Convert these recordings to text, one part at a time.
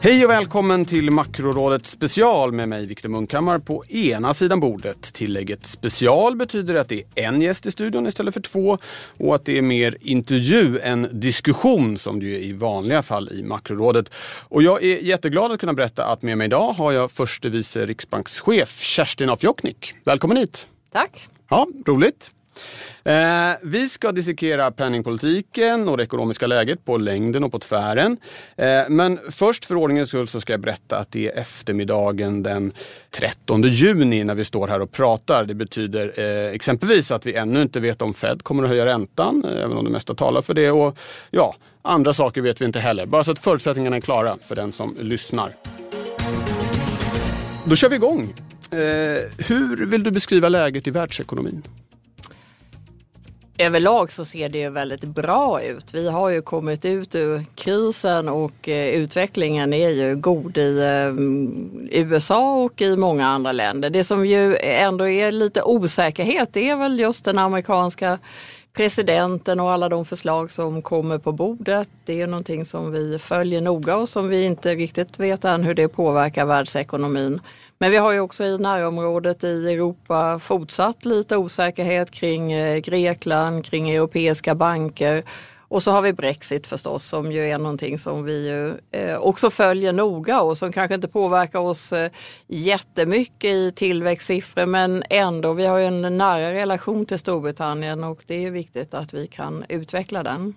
Hej och välkommen till Makrorådet special med mig Victor Munckhammar på ena sidan bordet. Tillägget special betyder att det är en gäst i studion istället för två och att det är mer intervju än diskussion som det är i vanliga fall i Makrorådet. Och jag är jätteglad att kunna berätta att med mig idag har jag förste vice riksbankschef Kerstin Afjoknik. Välkommen hit! Tack! Ja, roligt! Vi ska dissekera penningpolitiken och det ekonomiska läget på längden och på tvären. Men först för ordningens skull så ska jag berätta att det är eftermiddagen den 13 juni när vi står här och pratar. Det betyder exempelvis att vi ännu inte vet om Fed kommer att höja räntan, även om det mesta talar för det. Och ja, andra saker vet vi inte heller. Bara så att förutsättningarna är klara för den som lyssnar. Då kör vi igång. Hur vill du beskriva läget i världsekonomin? Överlag så ser det ju väldigt bra ut. Vi har ju kommit ut ur krisen och utvecklingen är ju god i USA och i många andra länder. Det som ju ändå är lite osäkerhet är väl just den amerikanska presidenten och alla de förslag som kommer på bordet. Det är ju någonting som vi följer noga och som vi inte riktigt vet än hur det påverkar världsekonomin. Men vi har ju också i närområdet i Europa fortsatt lite osäkerhet kring Grekland, kring europeiska banker. Och så har vi Brexit förstås som ju är någonting som vi ju också följer noga och som kanske inte påverkar oss jättemycket i tillväxtsiffror. Men ändå, vi har ju en nära relation till Storbritannien och det är ju viktigt att vi kan utveckla den.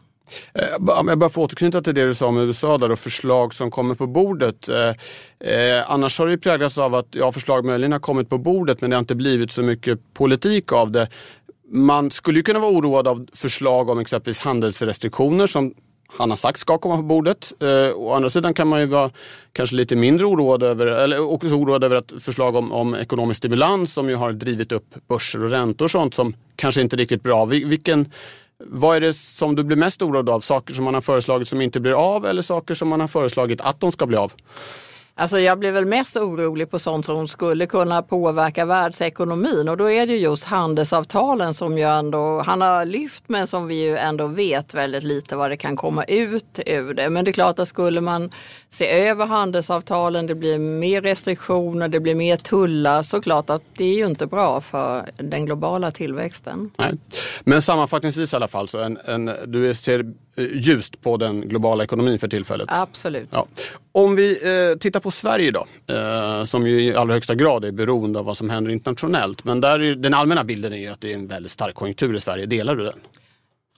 Jag bara får återknyta till det du sa om USA där och förslag som kommer på bordet. Annars har det ju präglats av att förslag möjligen har kommit på bordet men det har inte blivit så mycket politik av det. Man skulle ju kunna vara oroad av förslag om exempelvis handelsrestriktioner som Anna Sachs ska komma på bordet. Å andra sidan kan man ju vara kanske lite mindre oroad över, eller också oroad över att förslag om ekonomisk stimulans som ju har drivit upp börser och räntor och sånt som kanske inte är riktigt bra. Vad är det som du blir mest oroad av? Saker som man har föreslagit som inte blir av eller saker som man har föreslagit att de ska bli av? Alltså jag blir väl mest orolig på sånt som skulle kunna påverka världsekonomin och då är det just handelsavtalen som ju ändå, han har lyft men som vi ju ändå vet väldigt lite vad det kan komma ut ur det. Men det är klart att skulle man se över handelsavtalen, det blir mer restriktioner, det blir mer tullar, såklart att det är ju inte bra för den globala tillväxten. Nej. Men sammanfattningsvis i alla fall så du ser ljust på den globala ekonomin för tillfället. Absolut. Ja. Om vi tittar på Sverige då, som ju i allra högsta grad är beroende av vad som händer internationellt. Men där är, den allmänna bilden är ju att det är en väldigt stark konjunktur i Sverige. Delar du den?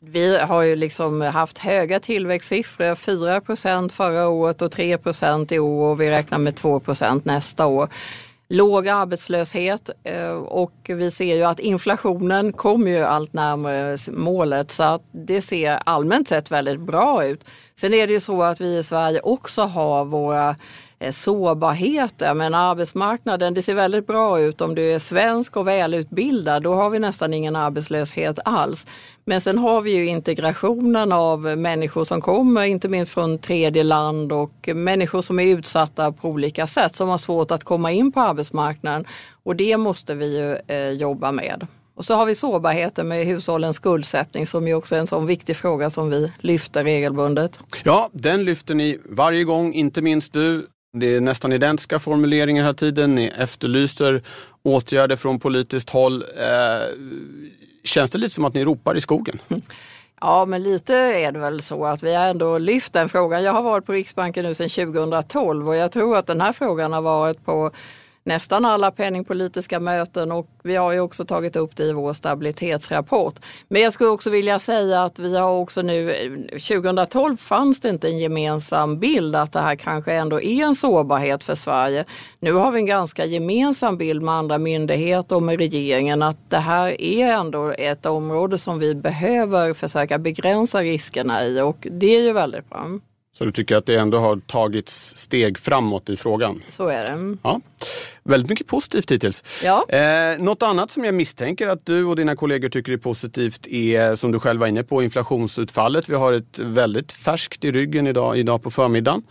Vi har ju liksom haft höga tillväxtsiffror, 4% förra året och 3% i år och vi räknar med 2% nästa år. Låg arbetslöshet och vi ser ju att inflationen kommer ju allt närmare målet så att det ser allmänt sett väldigt bra ut. Sen är det ju så att vi i Sverige också har våra sårbarheter, men arbetsmarknaden det ser väldigt bra ut. Om du är svensk och välutbildad då har vi nästan ingen arbetslöshet alls. Men sen har vi ju integrationen av människor som kommer, inte minst från tredje land och människor som är utsatta på olika sätt som har svårt att komma in på arbetsmarknaden och det måste vi ju jobba med. Och så har vi sårbarheten med hushållens skuldsättning som ju också är en sån viktig fråga som vi lyfter regelbundet. Ja, den lyfter ni varje gång, inte minst du. Det är nästan identiska formuleringar här tiden. Ni efterlyser åtgärder från politiskt håll. Känns det lite som att ni ropar i skogen? Ja, men lite är det väl så att vi ändå lyft den frågan. Jag har varit på Riksbanken nu sedan 2012 och jag tror att den här frågan har varit på nästan alla penningpolitiska möten och vi har ju också tagit upp det i vår stabilitetsrapport. Men jag skulle också vilja säga att vi har också nu, 2012 fanns det inte en gemensam bild att det här kanske ändå är en sårbarhet för Sverige. Nu har vi en ganska gemensam bild med andra myndigheter och med regeringen att det här är ändå ett område som vi behöver försöka begränsa riskerna i och det är ju väldigt bra. Så du tycker att det ändå har tagits steg framåt i frågan? Så är det. Ja. väldigt mycket positivt hittills. Ja. Något annat som jag misstänker att du och dina kollegor tycker är positivt är, som du själv var inne på, inflationsutfallet. Vi har ett väldigt färskt i ryggen idag på förmiddagen.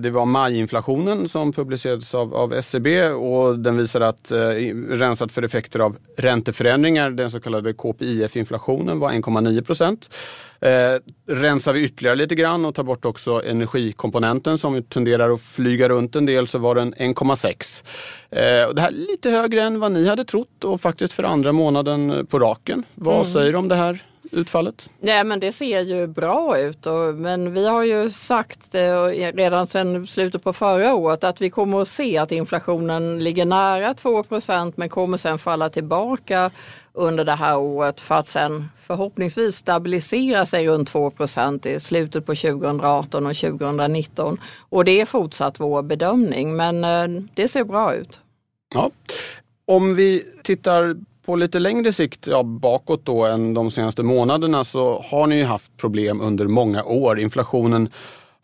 Det var majinflationen som publicerades av SCB och den visar att rensat för effekter av ränteförändringar, den så kallade KPIF-inflationen var 1,9%. Rensar vi ytterligare lite grann och tar bort också energikomponenten som tenderar att flyga runt en del så var den 1,6. Det här är lite högre än vad ni hade trott och faktiskt för andra månaden på raken. Vad säger du om det här utfallet? Nej, men det ser ju bra ut. Men vi har ju sagt redan sedan slutet på förra året att vi kommer att se att inflationen ligger nära 2% men kommer sen falla tillbaka under det här året för att sen förhoppningsvis stabilisera sig runt 2% i slutet på 2018 och 2019. Och det är fortsatt vår bedömning, men det ser bra ut. Ja, om vi tittar på lite längre sikt, bakåt då än de senaste månaderna, så har ni ju haft problem under många år. Inflationen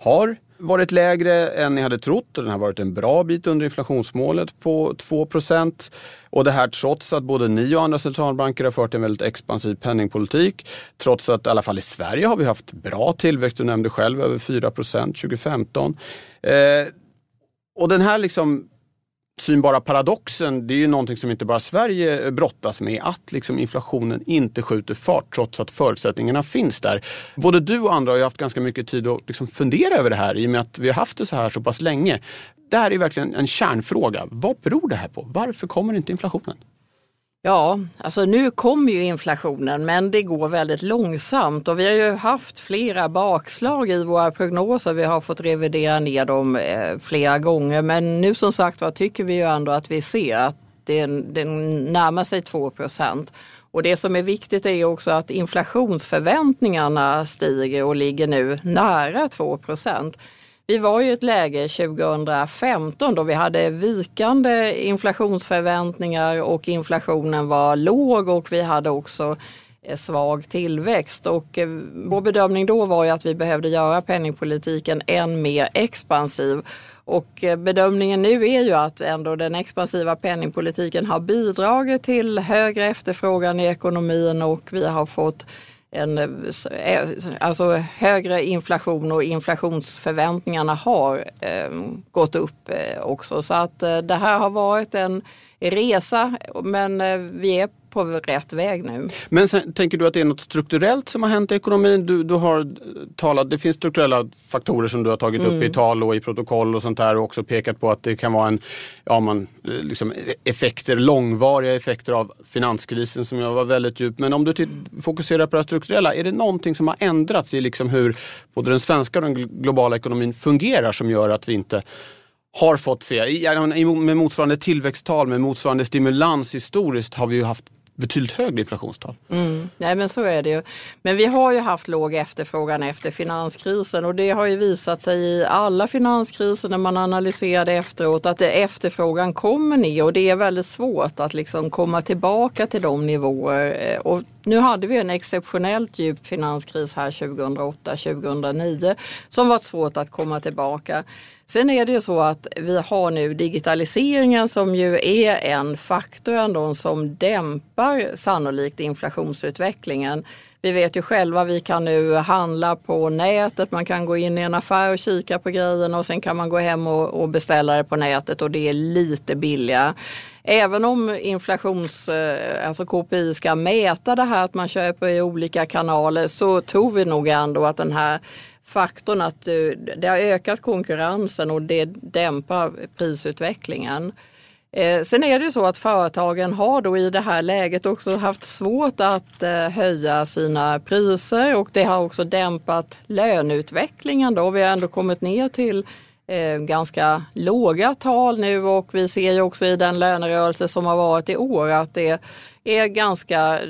har varit lägre än ni hade trott och den har varit en bra bit under inflationsmålet på 2%. Och det här trots att både ni och andra centralbanker har fört en väldigt expansiv penningpolitik. Trots att i alla fall i Sverige har vi haft bra tillväxt, du nämnde själv över 4% 2015. Och den här liksom synbara paradoxen, det är ju någonting som inte bara Sverige brottas med, att liksom inflationen inte skjuter fart trots att förutsättningarna finns där. Både du och andra har ju haft ganska mycket tid att liksom fundera över det här i och med att vi har haft det så här så pass länge. Det här är verkligen en kärnfråga. Vad beror det här på? Varför kommer inte inflationen? Ja, alltså nu kommer ju inflationen men det går väldigt långsamt och vi har ju haft flera bakslag i våra prognoser. Vi har fått revidera ner dem flera gånger men nu som sagt vad tycker vi ju ändå att vi ser att den närmar sig 2%. Och det som är viktigt är också att inflationsförväntningarna stiger och ligger nu nära 2%. Vi var ju i ett läge 2015 då vi hade vikande inflationsförväntningar och inflationen var låg och vi hade också svag tillväxt. Och vår bedömning då var ju att vi behövde göra penningpolitiken än mer expansiv. Och bedömningen nu är ju att ändå den expansiva penningpolitiken har bidragit till högre efterfrågan i ekonomin och vi har fått högre inflation och inflationsförväntningarna har gått upp också. Så att det här har varit en resa men vi är på rätt väg nu. Men sen, tänker du att det är något strukturellt som har hänt i ekonomin? Du har talat, det finns strukturella faktorer som du har tagit upp i tal och i protokoll och sånt där och också pekat på att det kan vara långvariga effekter av finanskrisen som jag var väldigt djup. Men om du fokuserar på det strukturella, är det någonting som har ändrats i liksom hur både den svenska och den globala ekonomin fungerar som gör att vi inte har fått se, med motsvarande tillväxttal, med motsvarande stimulans historiskt har vi ju haft betydligt högre inflationstal. Nej men så är det ju. Men vi har ju haft låg efterfrågan efter finanskrisen och det har ju visat sig i alla finanskriser när man analyserade efteråt att efterfrågan kommer ner och det är väldigt svårt att liksom komma tillbaka till de nivåer. Och nu hade vi en exceptionellt djup finanskris här 2008-2009 som varit svårt att komma tillbaka. Sen är det ju så att vi har nu digitaliseringen som ju är en faktor ändå som dämpar sannolikt inflationsutvecklingen. Vi vet ju själva, vi kan nu handla på nätet, man kan gå in i en affär och kika på grejerna och sen kan man gå hem och beställa det på nätet och det är lite billigare. Även om KPI ska mäta det här att man köper i olika kanaler så tror vi nog ändå att den här faktorn att det har ökat konkurrensen och det dämpar prisutvecklingen. Sen är det så att företagen har då i det här läget också haft svårt att höja sina priser och det har också dämpat löneutvecklingen då. Vi har ändå kommit ner till ganska låga tal nu och vi ser ju också i den lönerörelse som har varit i år att det är ganska,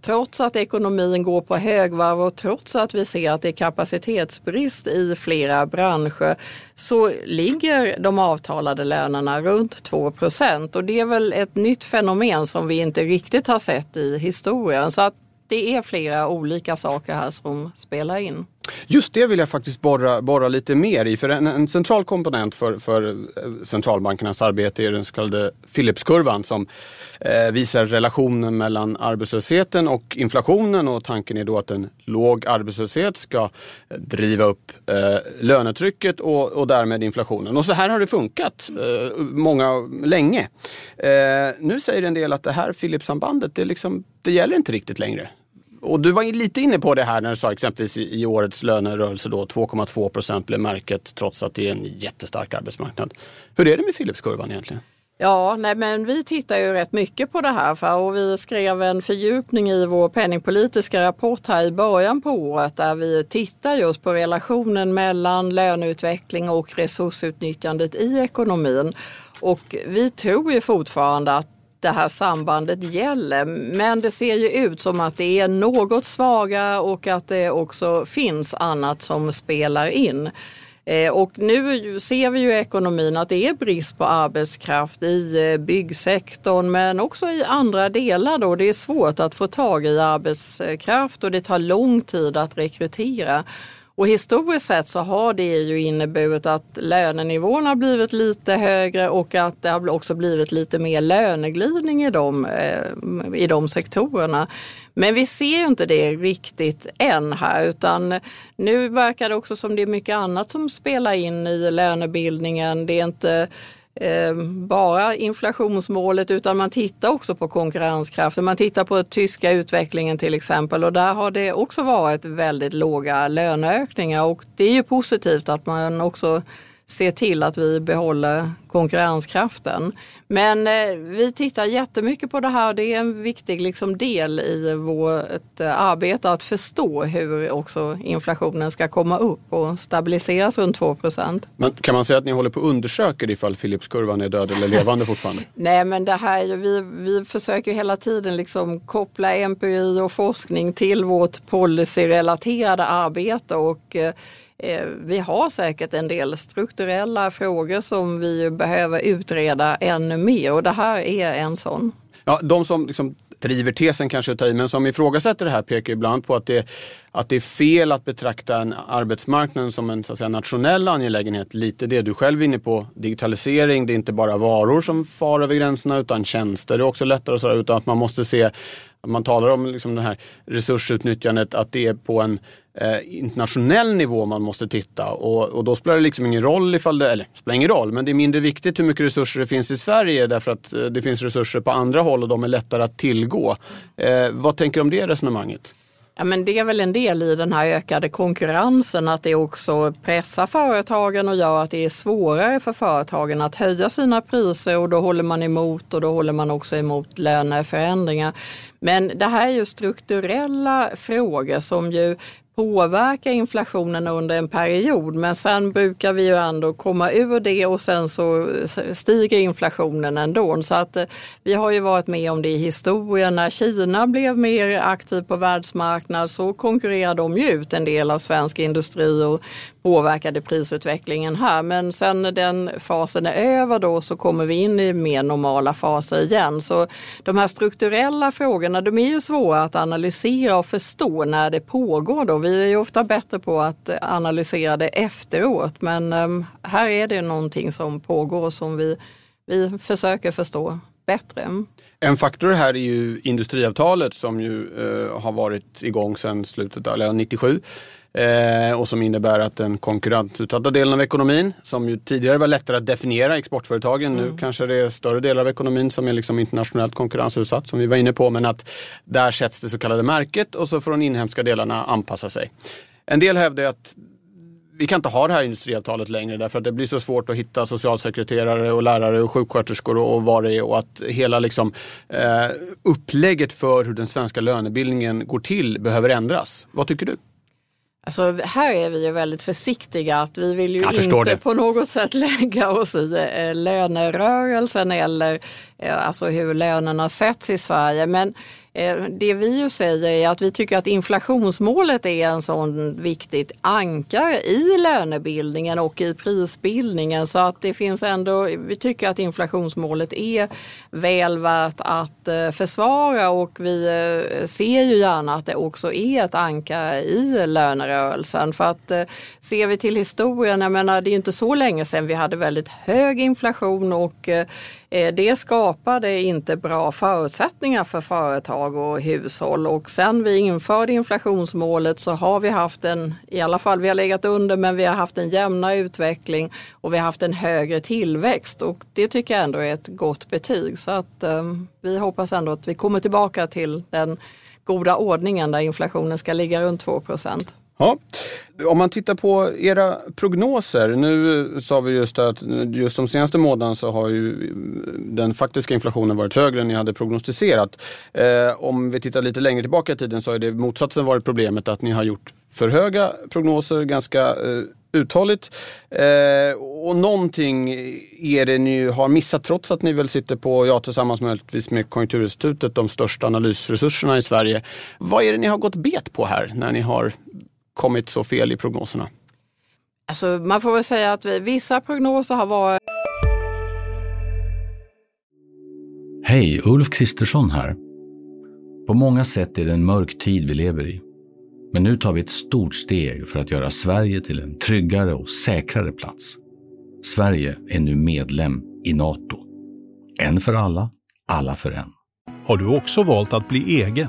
trots att ekonomin går på högvarv och trots att vi ser att det är kapacitetsbrist i flera branscher så ligger de avtalade lönerna runt 2% och det är väl ett nytt fenomen som vi inte riktigt har sett i historien så att det är flera olika saker här som spelar in. Just det vill jag faktiskt borra lite mer i, för en central komponent för centralbankernas arbete är den så kallade Phillipskurvan som visar relationen mellan arbetslösheten och inflationen, och tanken är då att en låg arbetslöshet ska driva upp lönetrycket och därmed inflationen. Och så här har det funkat länge. Nu säger en del att det här Philipssambandet det gäller inte riktigt längre. Och du var lite inne på det här när du sa exempelvis i årets lönerörelse då 2,2% blev märket trots att det är en jättestark arbetsmarknad. Hur är det med Philipskurvan egentligen? Ja, nej, men vi tittar ju rätt mycket på det här och vi skrev en fördjupning i vår penningpolitiska rapport här i början på året där vi tittar just på relationen mellan löneutveckling och resursutnyttjandet i ekonomin. Och vi tror ju fortfarande att det här sambandet gäller, men det ser ju ut som att det är något svaga och att det också finns annat som spelar in. Och nu ser vi ju i ekonomin att det är brist på arbetskraft i byggsektorn men också i andra delar då. Det är svårt att få tag i arbetskraft och det tar lång tid att rekrytera. Och historiskt sett så har det ju inneburit att lönenivåerna har blivit lite högre och att det har också blivit lite mer löneglidning i de sektorerna. Men vi ser ju inte det riktigt än här, utan nu verkar det också som det är mycket annat som spelar in i lönebildningen. Det är inte bara inflationsmålet utan man tittar också på konkurrenskraften. Man tittar på tyska utvecklingen till exempel och där har det också varit väldigt låga löneökningar och det är ju positivt att man också ser till att vi behåller konkurrenskraften. Men vi tittar jättemycket på det här och det är en viktig del i vårt arbete att förstå hur också inflationen ska komma upp och stabiliseras runt 2%. Men kan man säga att ni håller på att undersöka ifall Philipskurvan är död eller levande fortfarande? Nej, men det här är vi försöker hela tiden koppla empiri och forskning till vårt policyrelaterade arbete och vi har säkert en del strukturella frågor som vi behöver utreda ännu mer och det här är en sån. Ja, de som driver tesen kanske tar i, men som ifrågasätter det här pekar ibland på att det är fel att betrakta en arbetsmarknad som en så att säga, nationell angelägenhet. Lite det du själv är inne på, digitalisering, det är inte bara varor som far över gränserna utan tjänster. Det är också lättare så utan att man måste se, man talar om det här resursutnyttjandet, att det är på en internationell nivå man måste titta och då spelar det ingen roll spelar ingen roll, men det är mindre viktigt hur mycket resurser det finns i Sverige därför att det finns resurser på andra håll och de är lättare att tillgå. Vad tänker du om det resonemanget? Ja, men det är väl en del i den här ökade konkurrensen att det också pressar företagen och gör att det är svårare för företagen att höja sina priser och då håller man emot och då håller man också emot löneförändringar. Men det här är ju strukturella frågor som ju påverkar inflationen under en period men sen brukar vi ju ändå komma ur det och sen så stiger inflationen ändå. Så att vi har ju varit med om det i historien. När Kina blev mer aktiv på världsmarknaden så konkurrerade de ju ut en del av svensk industri och påverkade prisutvecklingen här. Men sen när den fasen är över då så kommer vi in i mer normala faser igen. Så de här strukturella frågorna, de är ju svåra att analysera och förstå när det pågår då. Vi är ju ofta bättre på att analysera det efteråt, men här är det någonting som pågår som vi försöker förstå bättre. En faktor här är ju industriavtalet som ju har varit igång sedan slutet av 97 och som innebär att den konkurrensutsatta delen av ekonomin som ju tidigare var lättare att definiera exportföretagen, nu kanske det är större delar av ekonomin som är internationellt konkurrensutsatt som vi var inne på, men att där sätts det så kallade märket och så får de inhemska delarna anpassa sig. En del hävdar att vi kan inte ha det här industriavtalet längre därför att det blir så svårt att hitta socialsekreterare och lärare och sjuksköterskor och vad det är och att hela upplägget för hur den svenska lönebildningen går till behöver ändras. Vad tycker du? Alltså här är vi ju väldigt försiktiga att vi vill ju inte på något sätt lägga oss i lönerörelsen eller alltså hur lönerna sätts i Sverige. Men det vi ju säger är att vi tycker att inflationsmålet är en sån viktigt ankare i lönebildningen och i prisbildningen, så att det finns ändå, vi tycker att inflationsmålet är väl värt att försvara, och vi ser ju gärna att det också är ett ankare i lönerörelsen. För att ser vi till historien, jag menar, det är ju inte så länge sedan vi hade väldigt hög inflation, och det skapade inte bra förutsättningar för företag och hushåll. Och sen vi införde inflationsmålet så har vi haft en, i alla fall vi har legat under, men vi har haft en jämnare utveckling och vi har haft en högre tillväxt. Och det tycker jag ändå är ett gott betyg. Så att vi hoppas ändå att vi kommer tillbaka till den goda ordningen där inflationen ska ligga runt 2%. Ja. Om man tittar på era prognoser, nu sa vi just att just de senaste månaderna så har ju den faktiska inflationen varit högre än ni hade prognostiserat. Om vi tittar lite längre tillbaka i tiden så är det motsatsen varit problemet, att ni har gjort för höga prognoser ganska uthålligt. Och någonting är det ni har missat, trots att ni väl sitter på, ja, tillsammans med Konjunkturinstitutet, de största analysresurserna i Sverige. Vad är det ni har gått bet på här när ni har kommit så fel i prognoserna? Alltså, man får väl säga att vissa prognoser har varit... Hej, Ulf Kristersson här. På många sätt är det en mörk tid vi lever i. Men nu tar vi ett stort steg för att göra Sverige till en tryggare och säkrare plats. Sverige är nu medlem i NATO. En för alla, alla för en. Har du också valt att bli egen?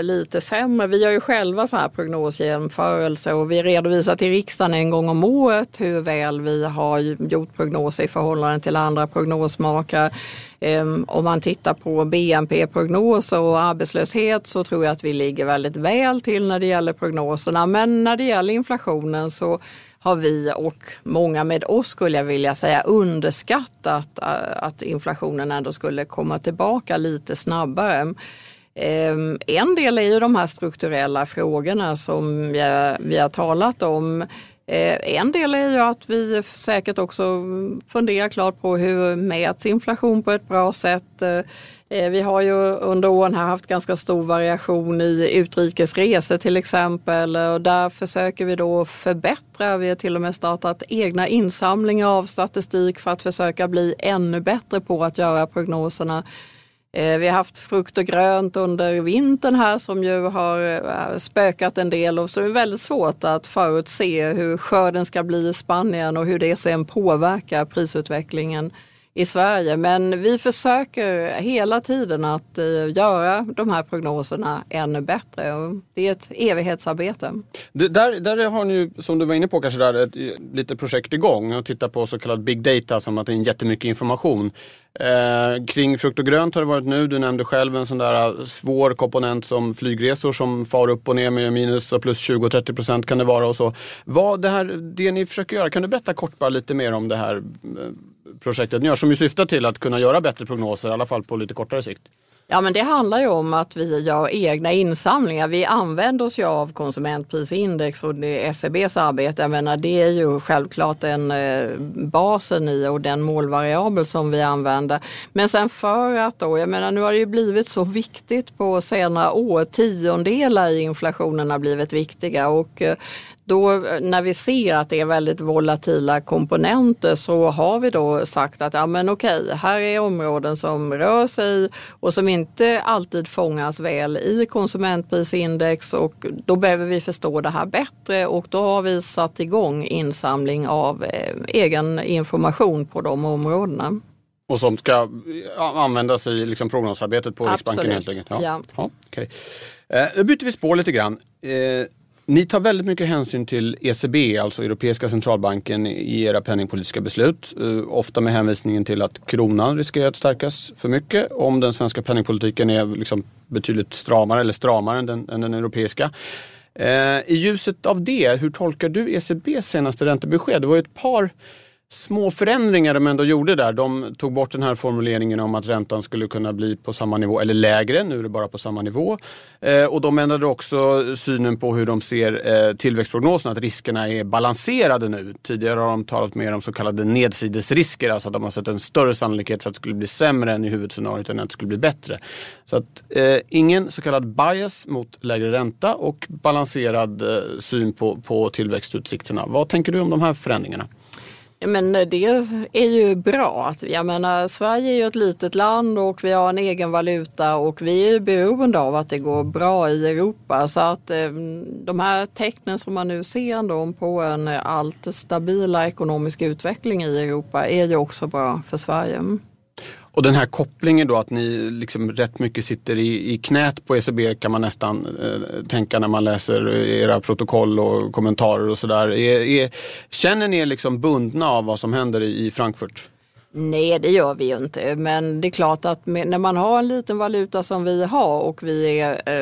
Lite sämre. Vi gör ju själva så här prognosjämförelse, och vi redovisar till riksdagen en gång om året hur väl vi har gjort prognoser i förhållande till andra prognosmakare. Om man tittar på BNP-prognoser och arbetslöshet så tror jag att vi ligger väldigt väl till när det gäller prognoserna, men när det gäller inflationen så har vi och många med oss, skulle jag vilja säga, underskattat att inflationen ändå skulle komma tillbaka lite snabbare. En del är ju de här strukturella frågorna som vi har talat om. En del är ju att vi säkert också funderar klart på hur mäts inflation på ett bra sätt. Vi har ju under åren här haft ganska stor variation i utrikesresor till exempel, och där försöker vi då förbättra. Vi har till och med startat egna insamlingar av statistik för att försöka bli ännu bättre på att göra prognoserna. Vi har haft frukt och grönt under vintern här som ju har spökat en del, och så är det väldigt svårt att förutse hur skörden ska bli i Spanien och hur det sen påverkar prisutvecklingen i Sverige. Men vi försöker hela tiden att göra de här prognoserna ännu bättre, och det är ett evighetsarbete. Där har ni, som du var inne på kanske där, lite projekt igång och titta på så kallad big data, som att det är jättemycket information. Kring frukt och grönt har det varit nu, du nämnde själv en sån där svår komponent som flygresor som far upp och ner med minus och plus 20-30% kan det vara och så. Vad det ni försöker göra, kan du berätta kort bara lite mer om det här projektet ni gör, som ju syftar till att kunna göra bättre prognoser, i alla fall på lite kortare sikt? Ja, men det handlar ju om att vi gör egna insamlingar. Vi använder oss ju av konsumentprisindex och det SCBs arbete. Jag menar, det är ju självklart den basen i och den målvariabel som vi använder. Men sen för att då, jag menar, nu har det ju blivit så viktigt på senare år. Tiondelar i inflationen har blivit viktiga, och då, när vi ser att det är väldigt volatila komponenter, så har vi då sagt att ja, men okej, här är områden som rör sig och som inte alltid fångas väl i konsumentprisindex, och då behöver vi förstå det här bättre, och då har vi satt igång insamling av egen information på de områdena. Och som ska användas i liksom prognosarbetet på Riksbanken helt enkelt. Ja. Ja. Ja, okay. Då byter vi spår lite grann. Ni tar väldigt mycket hänsyn till ECB, alltså Europeiska centralbanken, i era penningpolitiska beslut. Ofta med hänvisningen till att kronan riskerar att stärkas för mycket om den svenska penningpolitiken är liksom betydligt stramare eller stramare än den europeiska. I ljuset av det, hur tolkar du ECBs senaste räntebesked? Det var ju ett par små förändringar de ändå gjorde där. De tog bort den här formuleringen om att räntan skulle kunna bli på samma nivå eller lägre. Nu är det bara på samma nivå. Och de ändrade också synen på hur de ser tillväxtprognosen, att riskerna är balanserade nu. Tidigare har de talat mer om så kallade nedsidesrisker. Alltså att de har sett en större sannolikhet för att det skulle bli sämre än i huvudscenariot än att det skulle bli bättre. Så att ingen så kallad bias mot lägre ränta och balanserad syn på tillväxtutsikterna. Vad tänker du om de här förändringarna? Men det är ju bra. Jag menar, Sverige är ju ett litet land och vi har en egen valuta och vi är ju beroende av att det går bra i Europa. Så att de här tecknen som man nu ser ändå på en allt stabila ekonomisk utveckling i Europa är ju också bra för Sverige. Och den här kopplingen då, att ni liksom rätt mycket sitter i knät på ECB, kan man nästan tänka när man läser era protokoll och kommentarer och sådär. Känner ni er liksom bundna av vad som händer i Frankfurt? Nej, det gör vi ju inte. Men det är klart att när man har en liten valuta som vi har, och vi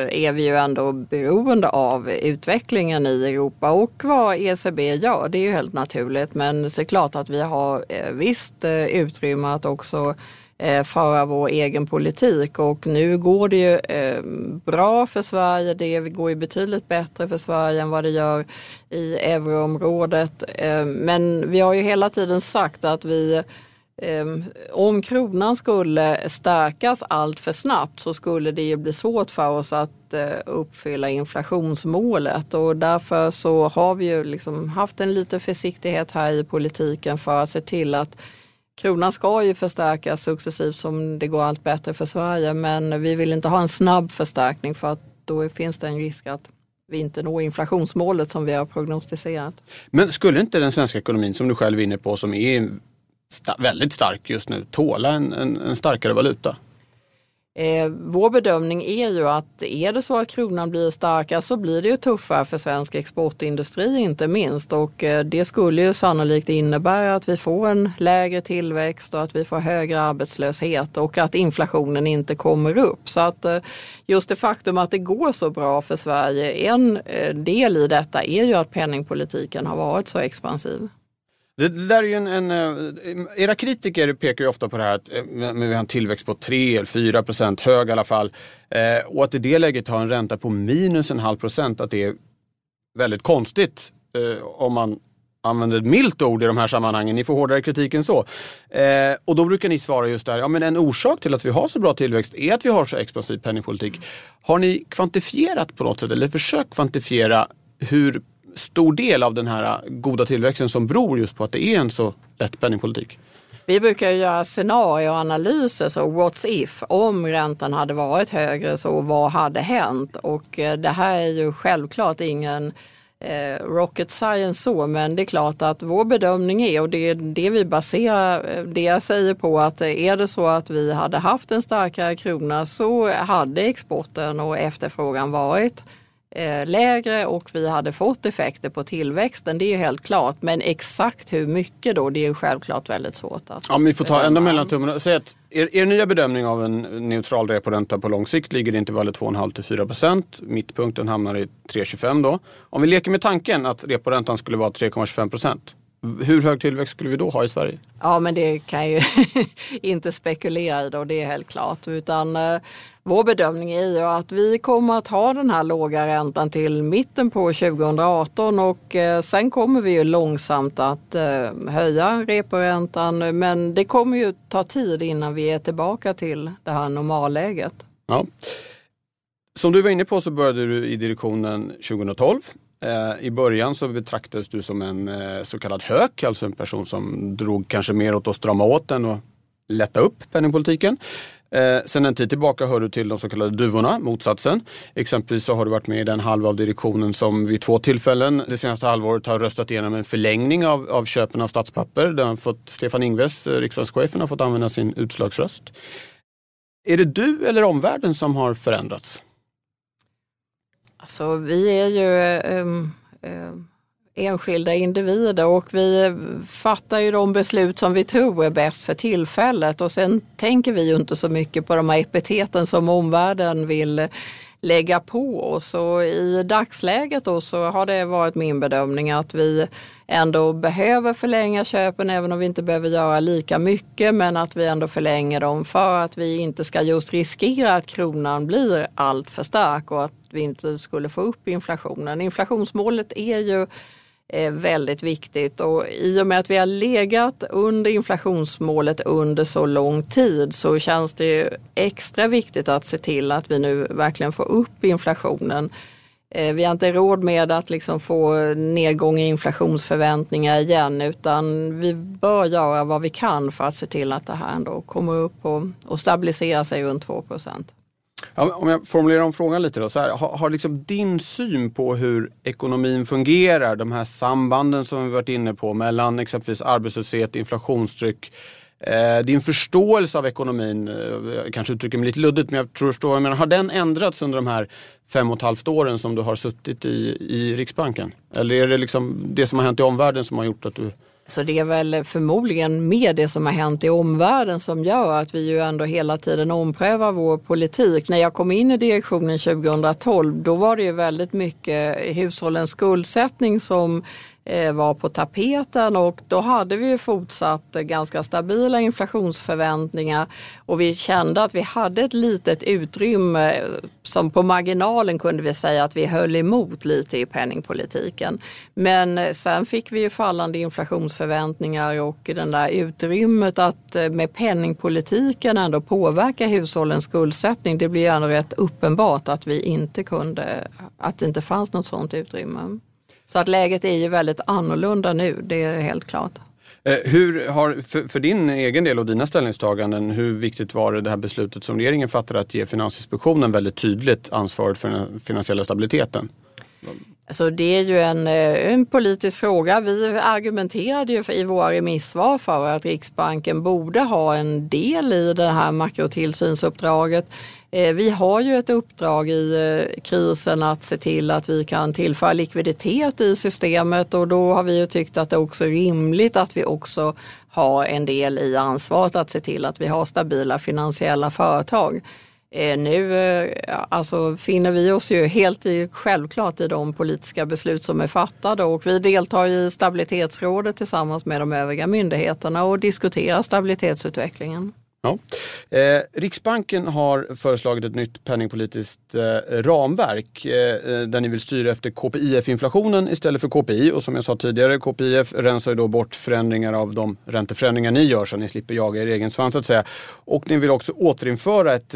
är vi ju ändå beroende av utvecklingen i Europa och vad ECB gör, det är ju helt naturligt. Men det är klart att vi har visst utrymme att också föra vår egen politik, och nu går det ju bra för Sverige. Det går ju betydligt bättre för Sverige än vad det gör i euroområdet. Men vi har ju hela tiden sagt att vi, om kronan skulle stärkas allt för snabbt, så skulle det ju bli svårt för oss att uppfylla inflationsmålet, och därför så har vi ju liksom haft en liten försiktighet här i politiken för att se till att kronan ska ju förstärkas successivt som det går allt bättre för Sverige, men vi vill inte ha en snabb förstärkning för att då finns det en risk att vi inte når inflationsmålet som vi har prognostiserat. Men skulle inte den svenska ekonomin, som du själv är inne på, som är väldigt stark just nu, tåla en starkare valuta? Vår bedömning är ju att är det så att kronan blir starkare, så blir det ju tuffare för svensk exportindustri inte minst, och det skulle ju sannolikt innebära att vi får en lägre tillväxt och att vi får högre arbetslöshet och att inflationen inte kommer upp. Så att just det faktum att det går så bra för Sverige, en del i detta är ju att penningpolitiken har varit så expansiv. Det där är ju era kritiker pekar ju ofta på det här att vi har en tillväxt på 3-4% hög i alla fall, och att i det läget ha en ränta på minus 0,5%, att det är väldigt konstigt om man använder ett milt ord i de här sammanhangen. Ni får hårdare kritik än så. Och då brukar ni svara just där, ja men en orsak till att vi har så bra tillväxt är att vi har så expansiv penningpolitik. Har ni kvantifierat på något sätt eller försökt kvantifiera hur stor del av den här goda tillväxten som beror just på att det är en så lätt penningpolitik? Vi brukar göra scenarioanalyser, så what's if, om räntan hade varit högre så vad hade hänt? Och det här är ju självklart ingen rocket science så, men det är klart att vår bedömning är, och det är det vi baserar, det jag säger på, att är det så att vi hade haft en starkare krona så hade exporten och efterfrågan varit lägre och vi hade fått effekter på tillväxten, det är ju helt klart. Men exakt hur mycket då, det är ju självklart väldigt svårt. Ja, men vi får ta ändå mellan tummarna. Säg att er nya bedömning av en neutral reporänta på lång sikt ligger i intervallet 2,5-4%. Mittpunkten hamnar i 3,25 då. Om vi leker med tanken att reporäntan skulle vara 3,25%. Hur hög tillväxt skulle vi då ha i Sverige? Ja, men det kan ju inte spekulera i då, det är helt klart. Utan vår bedömning är ju att vi kommer att ha den här låga räntan till mitten på 2018, och sen kommer vi ju långsamt att höja reporäntan. Men det kommer ju ta tid innan vi är tillbaka till det här normalläget. Ja. Som du var inne på så började du i direktionen 2012. I början så betraktades du som en så kallad hök, alltså en person som drog kanske mer åt att strama åt än att lätta upp penningpolitiken. Sen en tid tillbaka hör du till de så kallade duvorna, motsatsen. Exempelvis så har du varit med i den halva av direktionen som vid 2 tillfällen det senaste halvåret har röstat igenom en förlängning av köpen av statspapper. Där har fått Stefan Ingves, riksbankschefen, har fått använda sin utslagsröst. Är det du eller omvärlden som har förändrats? Alltså, vi är ju enskilda individer och vi fattar ju de beslut som vi tror är bäst för tillfället, och sen tänker vi ju inte så mycket på de här epiteten som omvärlden vill lägga på oss. Och i dagsläget då så har det varit min bedömning att vi ändå behöver förlänga köpen, även om vi inte behöver göra lika mycket, men att vi ändå förlänger dem för att vi inte ska just riskera att kronan blir allt för stark och att vi inte skulle få upp inflationen. Inflationsmålet är ju väldigt viktigt, och i och med att vi har legat under inflationsmålet under så lång tid så känns det ju extra viktigt att se till att vi nu verkligen får upp inflationen. Vi har inte råd med att liksom få nedgång i inflationsförväntningar igen, utan vi bör göra vad vi kan för att se till att det här ändå kommer upp och stabilisera sig runt 2%. Ja, om jag formulerar om frågan lite då, så här, har liksom din syn på hur ekonomin fungerar, de här sambanden som vi varit inne på mellan exempelvis arbetslöshet, inflationstryck, din förståelse av ekonomin, jag kanske uttrycker mig lite luddigt, men jag tror jag förstår, men har den ändrats under de här 5,5 åren som du har suttit i Riksbanken? Eller är det liksom det som har hänt i omvärlden som har gjort att du... Så det är väl förmodligen med det som har hänt i omvärlden som gör att vi ju ändå hela tiden omprövar vår politik. När jag kom in i direktionen 2012, då var det ju väldigt mycket hushållens skuldsättning som var på tapeten, och då hade vi ju fortsatt ganska stabila inflationsförväntningar och vi kände att vi hade ett litet utrymme som på marginalen kunde vi säga att vi höll emot lite i penningpolitiken. Men sen fick vi ju fallande inflationsförväntningar och den där utrymmet att med penningpolitiken ändå påverka hushållens skuldsättning, det blir ändå rätt uppenbart att vi inte kunde, att det inte fanns något sådant utrymme. Så att läget är ju väldigt annorlunda nu, det är helt klart. Hur har, för din egen del och dina ställningstaganden, hur viktigt var det här beslutet som regeringen fattade att ge Finansinspektionen väldigt tydligt ansvaret för den finansiella stabiliteten? Alltså det är ju en politisk fråga. Vi argumenterade ju i våra remissvar för att Riksbanken borde ha en del i det här makrotillsynsuppdraget. Vi har ju ett uppdrag i krisen att se till att vi kan tillföra likviditet i systemet, och då har vi ju tyckt att det också är rimligt att vi också har en del i ansvaret att se till att vi har stabila finansiella företag. Nu alltså, finner vi oss ju helt självklart i de politiska beslut som är fattade, och vi deltar i stabilitetsrådet tillsammans med de övriga myndigheterna och diskuterar stabilitetsutvecklingen. Ja. Riksbanken har föreslagit ett nytt penningpolitiskt ramverk där ni vill styra efter KPIF-inflationen istället för KPI, och som jag sa tidigare, KPIF rensar ju då bort förändringar av de ränteförändringar ni gör så ni slipper jaga er egen svans, så att säga. Och ni vill också återinföra ett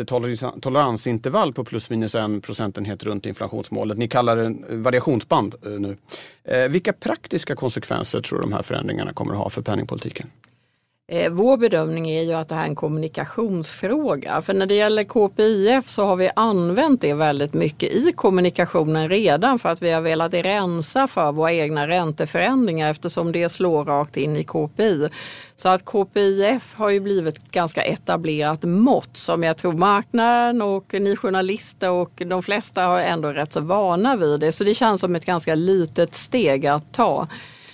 toleransintervall på plus minus 1 procentenhet runt inflationsmålet. Ni kallar det variationsband nu. Vilka praktiska konsekvenser tror de här förändringarna kommer att ha för penningpolitiken? Vår bedömning är ju att det här är en kommunikationsfråga. För när det gäller KPIF så har vi använt det väldigt mycket i kommunikationen redan, för att vi har velat rensa för våra egna ränteförändringar eftersom det slår rakt in i KPI. Så att KPIF har ju blivit ett ganska etablerat mått som jag tror marknaden och ni journalister och de flesta har ändå rätt så vana vid det. Så det känns som ett ganska litet steg att ta.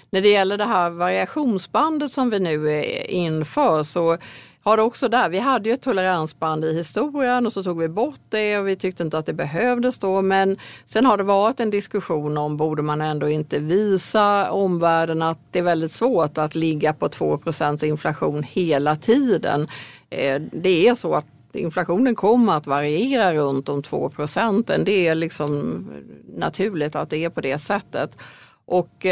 När det gäller det här variationsbandet som vi nu inför så har det också där, vi hade ju ett toleransband i historien och så tog vi bort det och vi tyckte inte att det behövdes då, men sen har det varit en diskussion om borde man ändå inte visa omvärlden att det är väldigt svårt att ligga på 2% inflation hela tiden. Det är så att inflationen kommer att variera runt om 2%, det är liksom naturligt att det är på det sättet. Och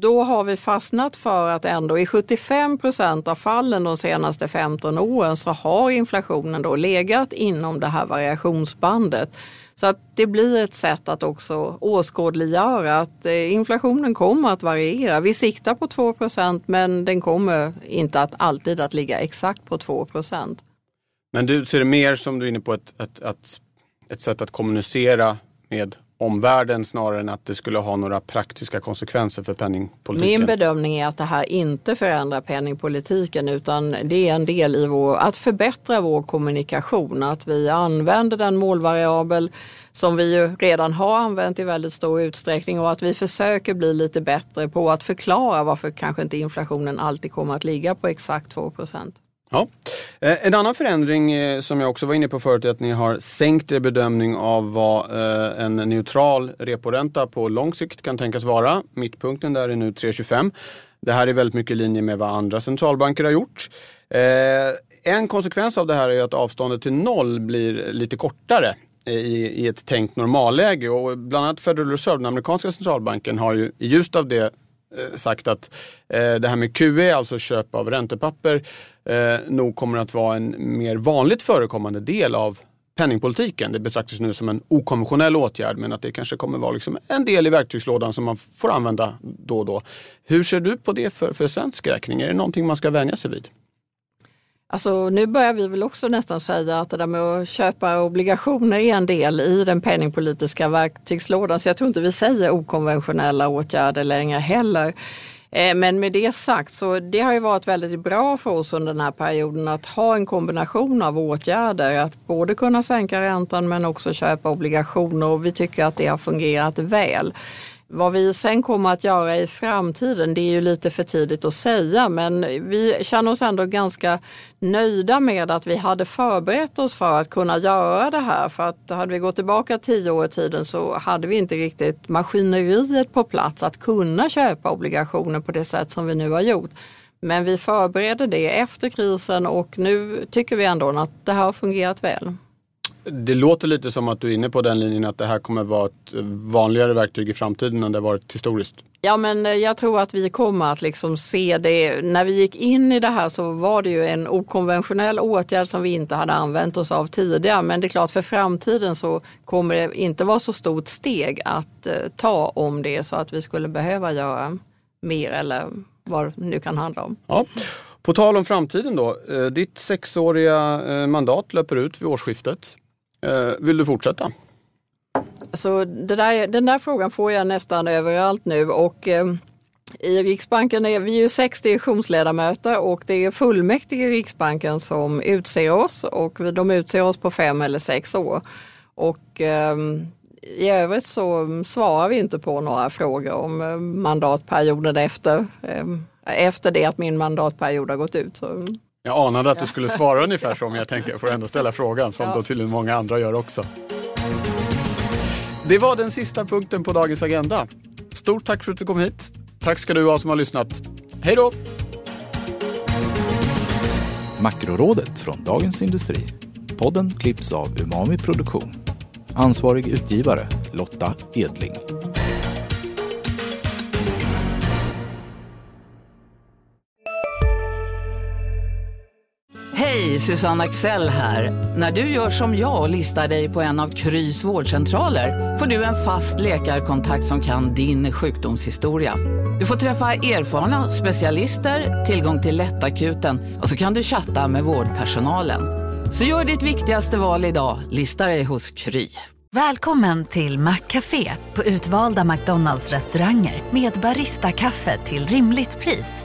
då har vi fastnat för att ändå i 75% av fallen de senaste 15 åren så har inflationen då legat inom det här variationsbandet. Så att det blir ett sätt att också åskådliggöra att inflationen kommer att variera. Vi siktar på 2% men den kommer inte att alltid att ligga exakt på 2%. Men du ser det mer som du är inne på ett sätt att kommunicera med omvärlden snarare än att det skulle ha några praktiska konsekvenser för penningpolitiken? Min bedömning är att det här inte förändrar penningpolitiken, utan det är en del i att förbättra vår kommunikation. Att vi använder den målvariabel som vi ju redan har använt i väldigt stor utsträckning och att vi försöker bli lite bättre på att förklara varför kanske inte inflationen alltid kommer att ligga på exakt 2%. Ja. En annan förändring som jag också var inne på förut är att ni har sänkt er bedömning av vad en neutral reporänta på lång sikt kan tänkas vara. Mittpunkten där är nu 3,25. Det här är väldigt mycket i linje med vad andra centralbanker har gjort. En konsekvens av det här är att avståndet till noll blir lite kortare i ett tänkt normalläge. Och bland annat Federal Reserve, den amerikanska centralbanken, har ju i ljuset av det sagt att det här med QE, alltså köp av räntepapper, nog kommer att vara en mer vanligt förekommande del av penningpolitiken. Det betraktas nu som en okonventionell åtgärd, men att det kanske kommer vara liksom en del i verktygslådan som man får använda då och då. Hur ser du på det för svensk räkning? Är det någonting man ska vänja sig vid? Alltså nu börjar vi väl också nästan säga att det där med att köpa obligationer är en del i den penningpolitiska verktygslådan. Så jag tror inte vi säger okonventionella åtgärder längre heller. Men med det sagt så det har ju varit väldigt bra för oss under den här perioden att ha en kombination av åtgärder. Att både kunna sänka räntan men också köpa obligationer, och vi tycker att det har fungerat väl. Vad vi sen kommer att göra i framtiden, det är ju lite för tidigt att säga, men vi känner oss ändå ganska nöjda med att vi hade förberett oss för att kunna göra det här. För att hade vi gått tillbaka 10 år i tiden så hade vi inte riktigt maskineriet på plats att kunna köpa obligationer på det sätt som vi nu har gjort. Men vi förbereder det efter krisen, och nu tycker vi ändå att det här har fungerat väl. Det låter lite som att du är inne på den linjen att det här kommer vara ett vanligare verktyg i framtiden än det har varit historiskt. Ja, men jag tror att vi kommer att liksom se det. När vi gick in i det här så var det ju en okonventionell åtgärd som vi inte hade använt oss av tidigare. Men det är klart, för framtiden så kommer det inte vara så stort steg att ta om det så att vi skulle behöva göra mer eller vad det nu kan handla om. Ja. På tal om framtiden då, ditt 6-åriga mandat löper ut vid årsskiftet. Vill du fortsätta? Alltså, den där frågan får jag nästan överallt nu, och i Riksbanken är vi ju 6 direktionsledamöter, och det är fullmäktige i Riksbanken som utser oss, och de utser oss på 5 eller 6 år. Och i övrigt så svarar vi inte på några frågor om mandatperioden efter det att min mandatperiod har gått ut. Så. Jag anade att du skulle svara ungefär så, men jag tänkte jag får ändå ställa frågan som då tydligen många andra gör också. Det var den sista punkten på dagens agenda. Stort tack för att du kom hit. Tack ska du ha som har lyssnat. Hej då! Makrorådet från Dagens Industri. Podden klipps av Umami Produktion. Ansvarig utgivare Lotta Edling. Hej, Susanne Axell här. När du gör som jag och listar dig på en av Krys vårdcentraler får du en fast läkarkontakt som kan din sjukdomshistoria. Du får träffa erfarna specialister, tillgång till lättakuten, och så kan du chatta med vårdpersonalen. Så gör ditt viktigaste val idag, listar dig hos Kry. Välkommen till McCafé på utvalda McDonalds-restauranger med barista-kaffe till rimligt pris.